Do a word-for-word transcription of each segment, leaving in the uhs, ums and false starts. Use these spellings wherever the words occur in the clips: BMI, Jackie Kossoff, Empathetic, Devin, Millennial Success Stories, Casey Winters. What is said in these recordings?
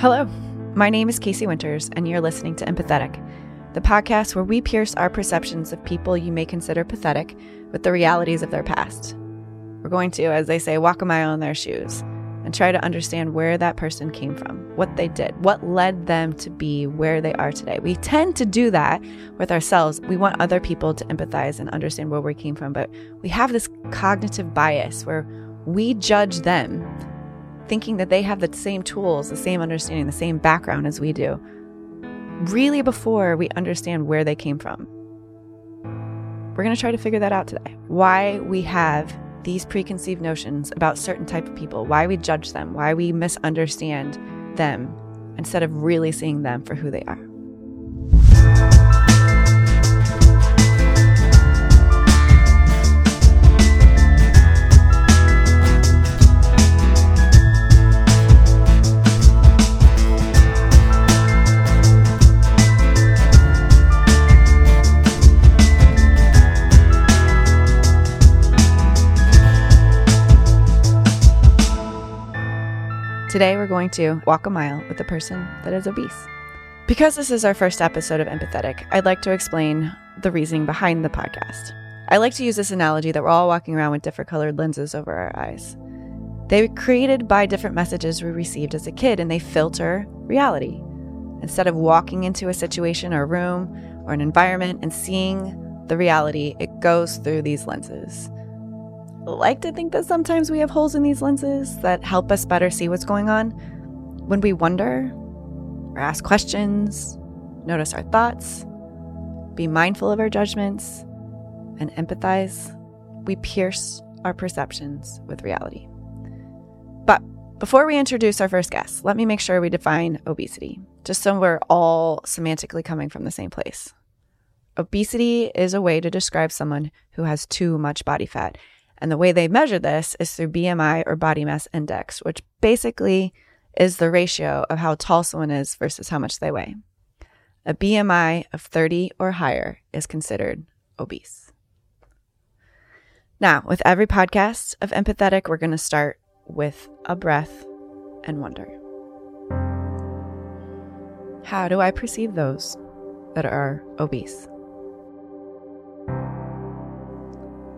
Hello, my name is Casey Winters, and you're listening to Empathetic, the podcast where we pierce our perceptions of people you may consider pathetic with the realities of their past. We're going to, as they say, walk a mile in their shoes and try to understand where that person came from, what they did, what led them to be where they are today. We tend to do that with ourselves. We want other people to empathize and understand where we came from, but we have this cognitive bias where we judge them, thinking that they have the same tools, the same understanding, the same background as we do, really before we understand where they came from. We're going to try to figure that out today. Why we have these preconceived notions about certain type of people, why we judge them, why we misunderstand them instead of really seeing them for who they are. Today, we're going to walk a mile with a person that is obese. Because this is our first episode of Empathetic, I'd like to explain the reasoning behind the podcast. I like to use this analogy that we're all walking around with different colored lenses over our eyes. They were created by different messages we received as a kid, and they filter reality. Instead of walking into a situation or a room or an environment and seeing the reality, it goes through these lenses. Like to think that sometimes we have holes in these lenses that help us better see what's going on when we wonder or ask questions, notice our thoughts, be mindful of our judgments, and empathize. We pierce our perceptions with reality. But before we introduce our first guest, let me make sure we define obesity, just so we're all semantically coming from the same place. Obesity is a way to describe someone who has too much body fat. And the way they measure this is through B M I, or body mass index, which basically is the ratio of how tall someone is versus how much they weigh. A B M I of thirty or higher is considered obese. Now, with every podcast of Empathetic, we're going to start with a breath and wonder. How do I perceive those that are obese?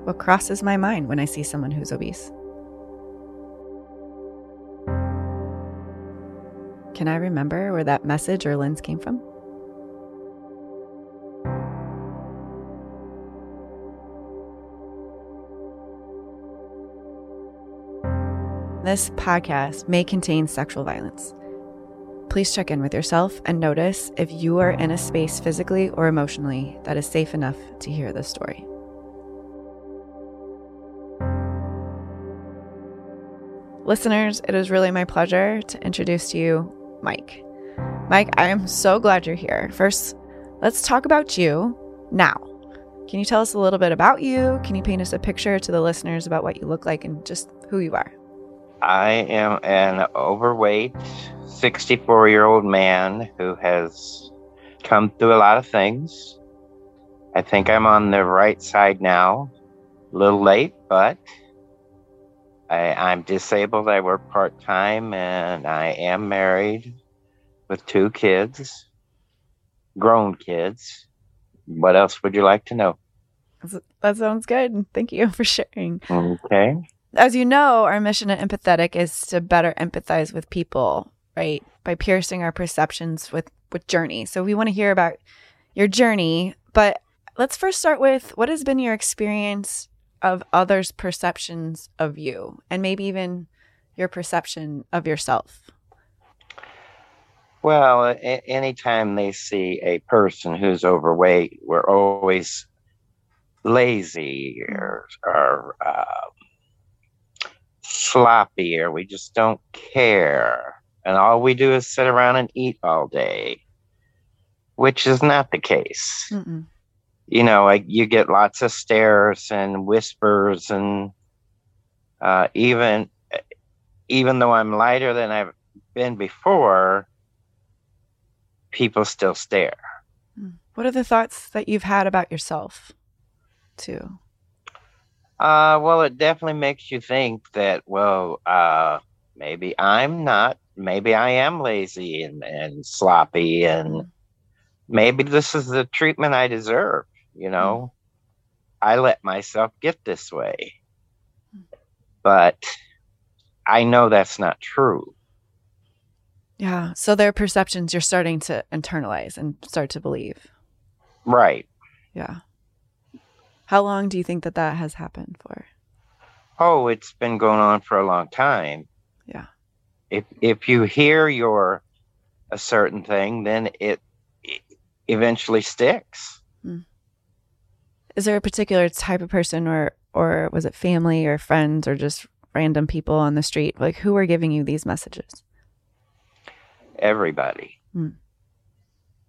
What crosses my mind when I see someone who's obese? Can I remember where that message or lens came from? This podcast may contain sexual violence. Please check in with yourself and notice if you are in a space physically or emotionally that is safe enough to hear this story. Listeners, it is really my pleasure to introduce to you Mike. Mike, I am so glad you're here. First, let's talk about you now. Can you tell us a little bit about you? Can you paint us a picture to the listeners about what you look like and just who you are? I am an overweight sixty-four-year-old man who has come through a lot of things. I think I'm on the right side now. A little late, but... I, I'm disabled, I work part-time, and I am married with two kids, grown kids. What else would you like to know? That sounds good. Thank you for sharing. Okay. As you know, our mission at Empathetic is to better empathize with people, right? By piercing our perceptions with, with journey. So we want to hear about your journey, but let's first start with what has been your experience of others' perceptions of you, and maybe even your perception of yourself? Well, a- anytime they see a person who's overweight, we're always lazy or, or uh, sloppy, or we just don't care. And all we do is sit around and eat all day, which is not the case. Mm-mm. You know, like you get lots of stares and whispers, and uh, even even though I'm lighter than I've been before, people still stare. What are the thoughts that you've had about yourself, too? Uh, well, it definitely makes you think that, well, uh, maybe I'm not, maybe I am lazy and, and sloppy, and maybe this is the treatment I deserve. You know, I let myself get this way, but I know that's not true. Yeah. So their perceptions you're starting to internalize and start to believe. Right. Yeah. How long do you think that that has happened for? Oh, it's been going on for a long time. Yeah. If if you hear you're a certain thing, then it, it eventually sticks. Mm. Is there a particular type of person, or or was it family or friends or just random people on the street? Like, who are giving you these messages? Everybody. Mm.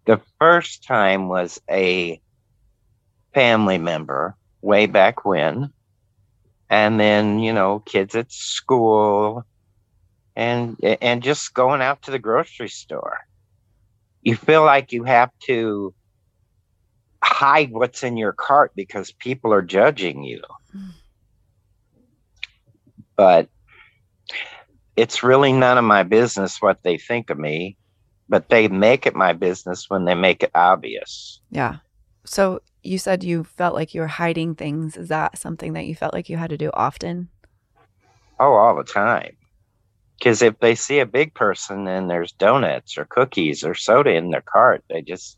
The first time was a family member way back when. And then, you know, kids at school and and just going out to the grocery store. You feel like you have to hide what's in your cart because people are judging you. Mm. But it's really none of my business what they think of me, but they make it my business when they make it obvious. Yeah. So you said you felt like you were hiding things. Is that something that you felt like you had to do often? Oh, all the time. Because if they see a big person and there's donuts or cookies or soda in their cart, they just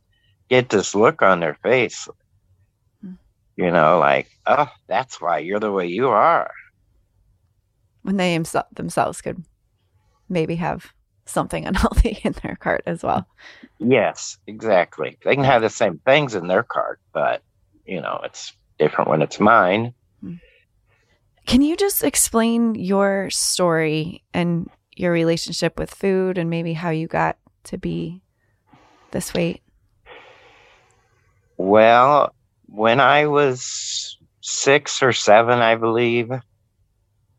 get this look on their face, mm. you know, like, oh, that's why you're the way you are. When they imso- themselves could maybe have something unhealthy in their cart as well. Yes, exactly. They can have the same things in their cart, but, you know, it's different when it's mine. Can you just explain your story and your relationship with food and maybe how you got to be this weight? Well, when I was six or seven, I believe,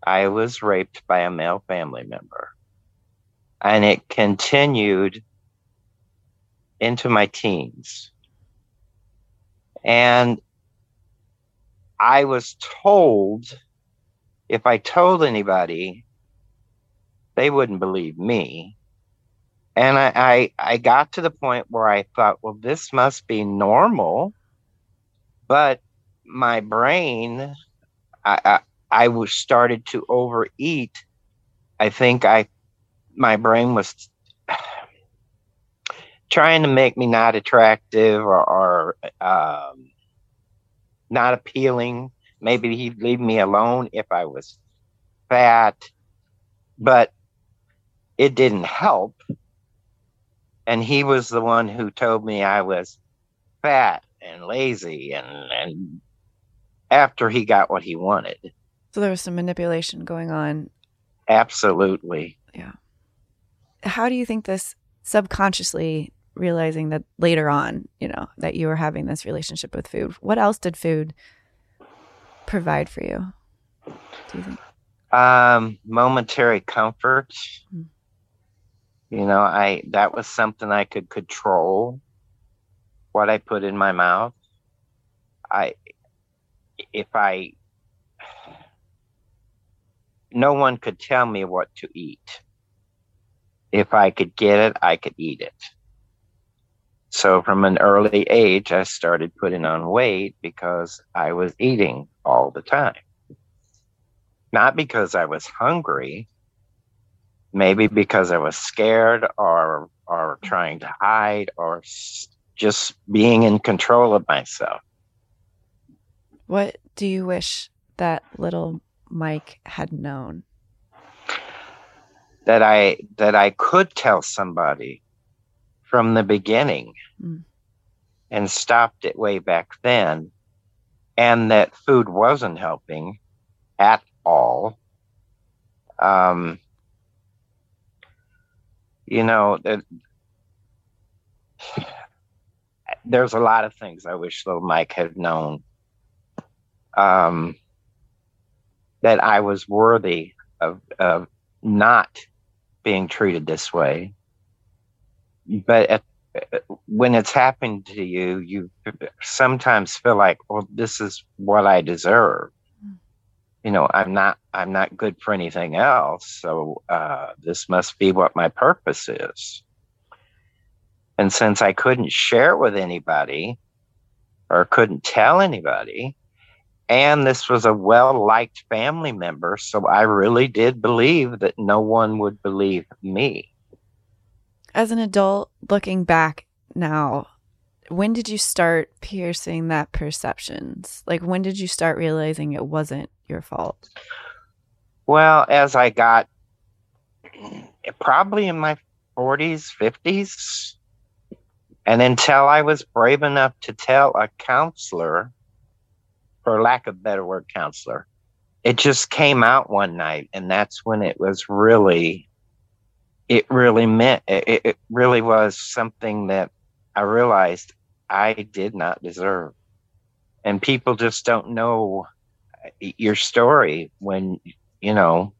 I was raped by a male family member, and it continued into my teens. And I was told if I told anybody, they wouldn't believe me. And I, I, I got to the point where I thought, well, this must be normal. But my brain, I, I I was started to overeat. I think I, my brain was trying to make me not attractive or, or um, not appealing. Maybe he'd leave me alone if I was fat, but it didn't help. And he was the one who told me I was fat and lazy, and, and after he got what he wanted. So there was some manipulation going on. Absolutely. Yeah. How do you think this subconsciously realizing that later on, you know, that you were having this relationship with food, what else did food provide for you, do you think? Um, momentary comfort. Mm. You know, I, that was something I could control, what I put in my mouth. I, if I, no one could tell me what to eat. If I could get it, I could eat it. So from an early age, I started putting on weight because I was eating all the time. Not because I was hungry, maybe because I was scared or, or trying to hide or just being in control of myself. What do you wish that little Mike had known? That I that I could tell somebody from the beginning, mm. and stopped it way back then, and that food wasn't helping at all. Um, you know, there, there's a lot of things I wish little Mike had known. Um, that I was worthy of of not being treated this way. But at, when it's happened to you, you sometimes feel like, well, this is what I deserve. you know, I'm not, I'm not good for anything else. So uh, this must be what my purpose is. And since I couldn't share with anybody or couldn't tell anybody, and this was a well-liked family member, so I really did believe that no one would believe me. As an adult, looking back now, when did you start piercing that perceptions? Like, when did you start realizing it wasn't your fault? Well, as I got probably in my forties, fifties, and until I was brave enough to tell a counselor, for lack of better word, counselor, it just came out one night. And that's when it was really, it really meant, it, it really was something that I realized I did not deserve. And people just don't know your story when, you know,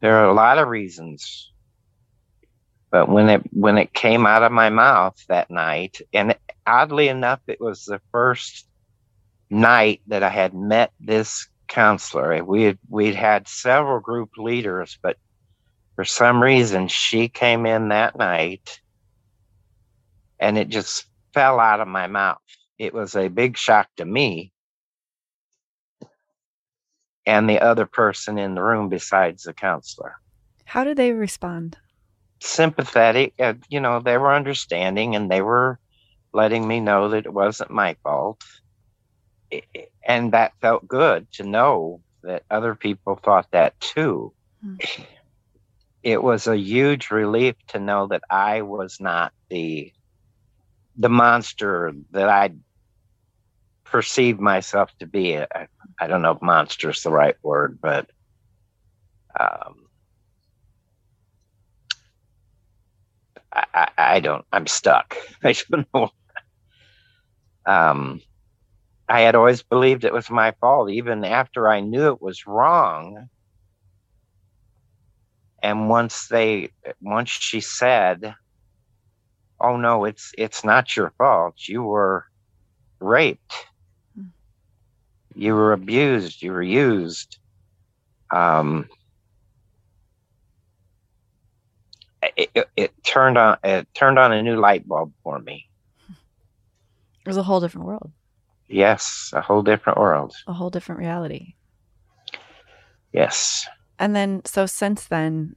there are a lot of reasons. But when it when it came out of my mouth that night, and oddly enough, it was the first night that I had met this counselor. We had, we'd had several group leaders, but for some reason, she came in that night, and it just fell out of my mouth. It was a big shock to me and the other person in the room besides the counselor. How did they respond? Sympathetic, uh, you know, they were understanding, and they were letting me know that it wasn't my fault. It, it, and that felt good to know that other people thought that too. Mm. It was a huge relief to know that I was not the the monster that I perceived myself to be. I, I don't know if monster is the right word, but um I, I don't, I'm stuck. I don't know. Um, I had always believed it was my fault, even after I knew it was wrong. And once they, once she said, oh no, it's, it's not your fault. You were raped. You were abused. You were used. Um, It, it, it turned on it turned on a new light bulb for me. It was a whole different world. Yes, a whole different world. A whole different reality. Yes. And then, so since then,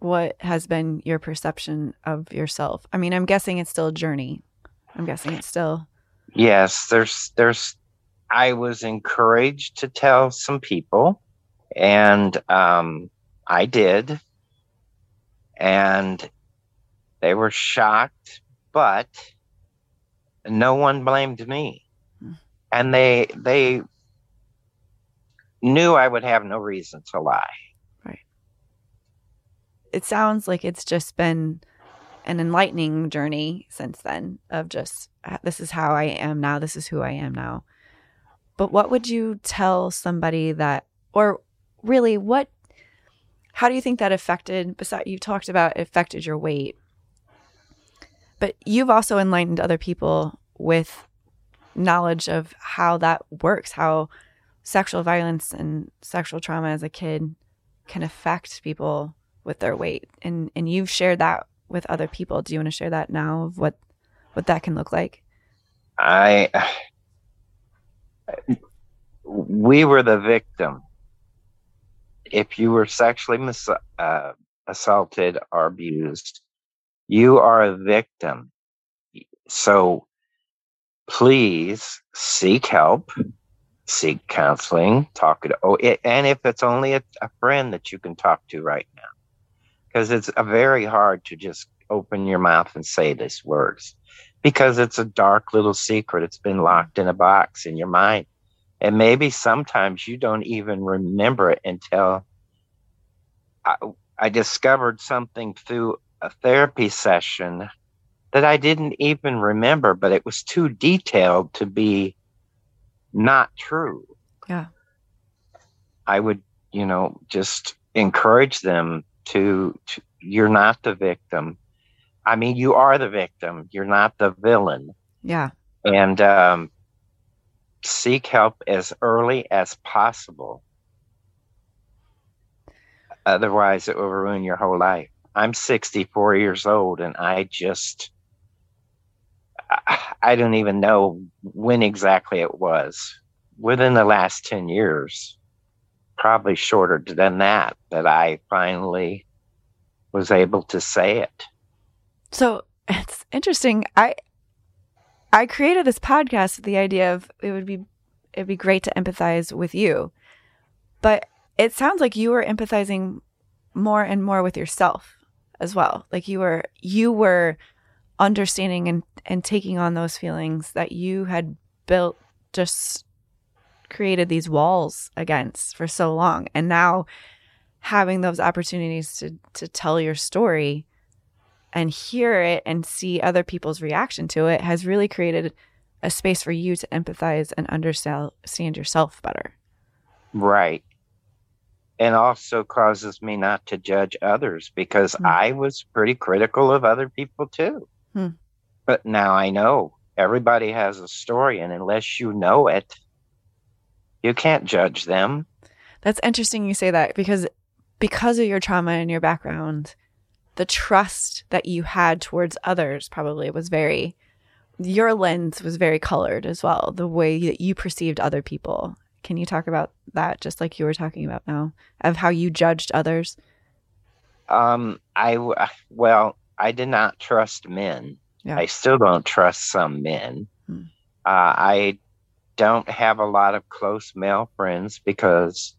what has been your perception of yourself? I mean, I'm guessing it's still a journey. I'm guessing it's still. Yes, there's there's. I was encouraged to tell some people, and um, I did. And they were shocked, but no one blamed me. And they they knew I would have no reason to lie. Right. It sounds like it's just been an enlightening journey since then of just, this is how I am now. This is who I am now. But what would you tell somebody that, or really what, how do you think that affected, besides you talked about it affected your weight, but you've also enlightened other people with knowledge of how that works, how sexual violence and sexual trauma as a kid can affect people with their weight. And and you've shared that with other people. Do you want to share that now of what, what that can look like? I, we were the victim. If you were sexually mis- uh, assaulted or abused, you are a victim. So please seek help, seek counseling, talk to, oh, it, and if it's only a, a friend that you can talk to right now, because it's a very hard to just open your mouth and say these words, because it's a dark little secret. It's been locked in a box in your mind. And maybe sometimes you don't even remember it until I, I discovered something through a therapy session that I didn't even remember, but it was too detailed to be not true. Yeah. I would, you know, just encourage them to, to you're not the victim. I mean, you are the victim. You're not the villain. Yeah. And, um, seek help as early as possible. Otherwise, it will ruin your whole life. I'm sixty-four years old, and I just, I, I don't even know when exactly it was. Within the last ten years, probably shorter than that, that I finally was able to say it. So it's interesting. I I created this podcast with the idea of it would be it'd be great to empathize with you. But it sounds like you were empathizing more and more with yourself as well. Like you were you were understanding and, and taking on those feelings that you had built, just created these walls against for so long. And now having those opportunities to to tell your story and hear it and see other people's reaction to it has really created a space for you to empathize and understand yourself better. Right. And also causes me not to judge others, because mm. I was pretty critical of other people too. Mm. But now I know everybody has a story, and unless you know it, you can't judge them. That's interesting you say that, because because of your trauma and your background, the trust that you had towards others probably was very, your lens was very colored as well, the way that you perceived other people. Can you talk about that, just like you were talking about now, of how you judged others? Um, I, well, I did not trust men. Yeah. I still don't trust some men. Hmm. Uh, I don't have a lot of close male friends because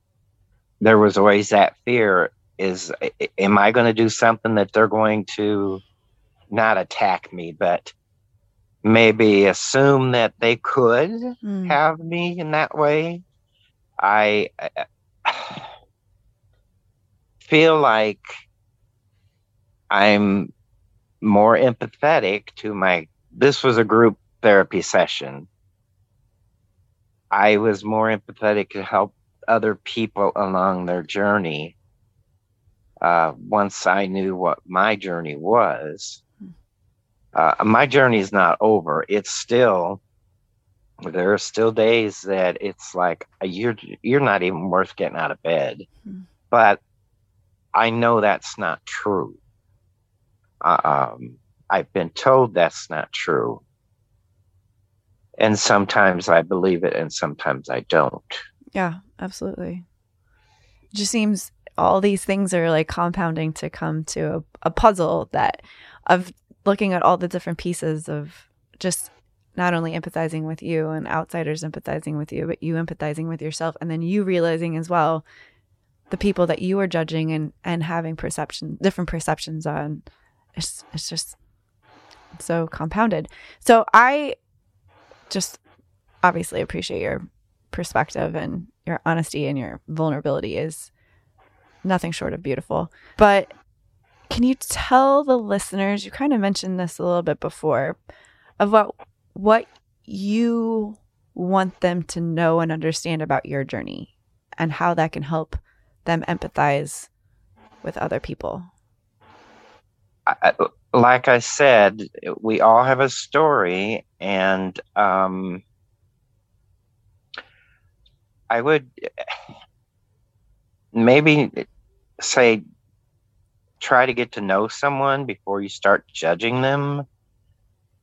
there was always that fear, is, am I going to do something that they're going to not attack me, but maybe assume that they could mm. have me in that way? I uh, feel like I'm more empathetic to my, this was a group therapy session. I was more empathetic to help other people along their journey. Uh, once I knew what my journey was, uh, my journey is not over. It's still, there are still days that it's like you're you're not even worth getting out of bed. Mm. But I know that's not true. Um, I've been told that's not true, and sometimes I believe it, and sometimes I don't. Yeah, absolutely. It just seems all these things are like compounding to come to a, a puzzle that of looking at all the different pieces of just not only empathizing with you and outsiders empathizing with you, but you empathizing with yourself. And then you realizing as well, the people that you are judging and, and having perception, different perceptions on, it's, it's just so compounded. So I just obviously appreciate your perspective and your honesty, and your vulnerability is nothing short of beautiful. But can you tell the listeners, you kind of mentioned this a little bit before, about what you want them to know and understand about your journey and how that can help them empathize with other people? I, like I said, we all have a story, and um, I would... maybe say, try to get to know someone before you start judging them.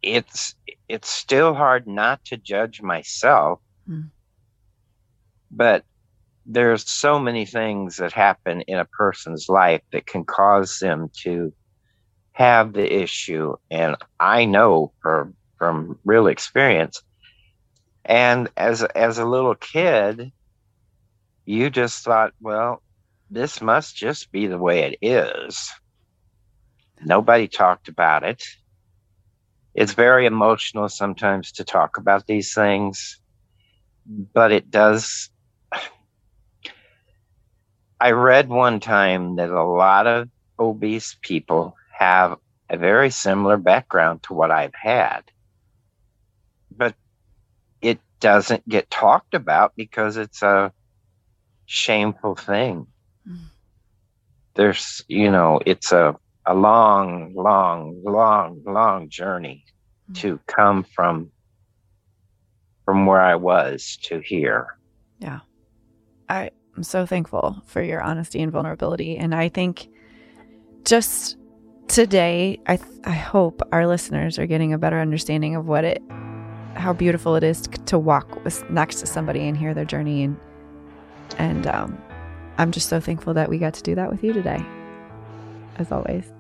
It's it's still hard not to judge myself, mm. but there's so many things that happen in a person's life that can cause them to have the issue. And I know from from real experience. And as as a little kid, you just thought, well, this must just be the way it is. Nobody talked about it. It's very emotional sometimes to talk about these things, but it does. I read one time that a lot of obese people have a very similar background to what I've had, but it doesn't get talked about because it's a shameful thing. Mm. There's, you know, it's a, a long, long, long, long journey mm. to come from from where I was to here. Yeah. I I'm so thankful for your honesty and vulnerability. And I think just today, I th- I hope our listeners are getting a better understanding of what it, how beautiful it is to, to walk with, next to somebody and hear their journey. And, and um, I'm just so thankful that we got to do that with you today, as always.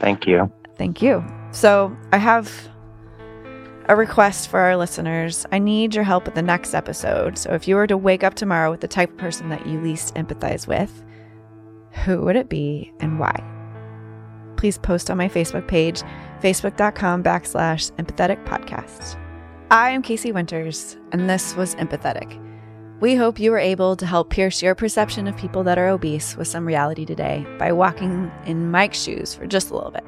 Thank you. Thank you. So I have a request for our listeners. I need your help with the next episode. So if you were to wake up tomorrow with the type of person that you least empathize with, who would it be and why? Please post on my Facebook page, facebook.com backslash empathetic podcast. I am Casey Winters, and this was Empathetic. We hope you were able to help pierce your perception of people that are obese with some reality today by walking in Mike's shoes for just a little bit.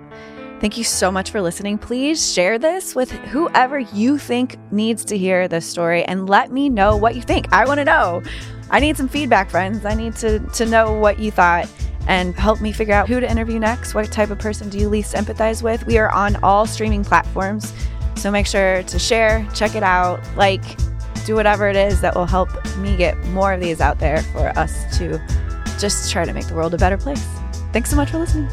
Thank you so much for listening. Please share this with whoever you think needs to hear this story and let me know what you think. I want to know. I need some feedback, friends. I need to, to know what you thought and help me figure out who to interview next. What type of person do you least empathize with? We are on all streaming platforms, so make sure to share, check it out, like, do whatever it is that will help me get more of these out there for us to just try to make the world a better place. Thanks so much for listening.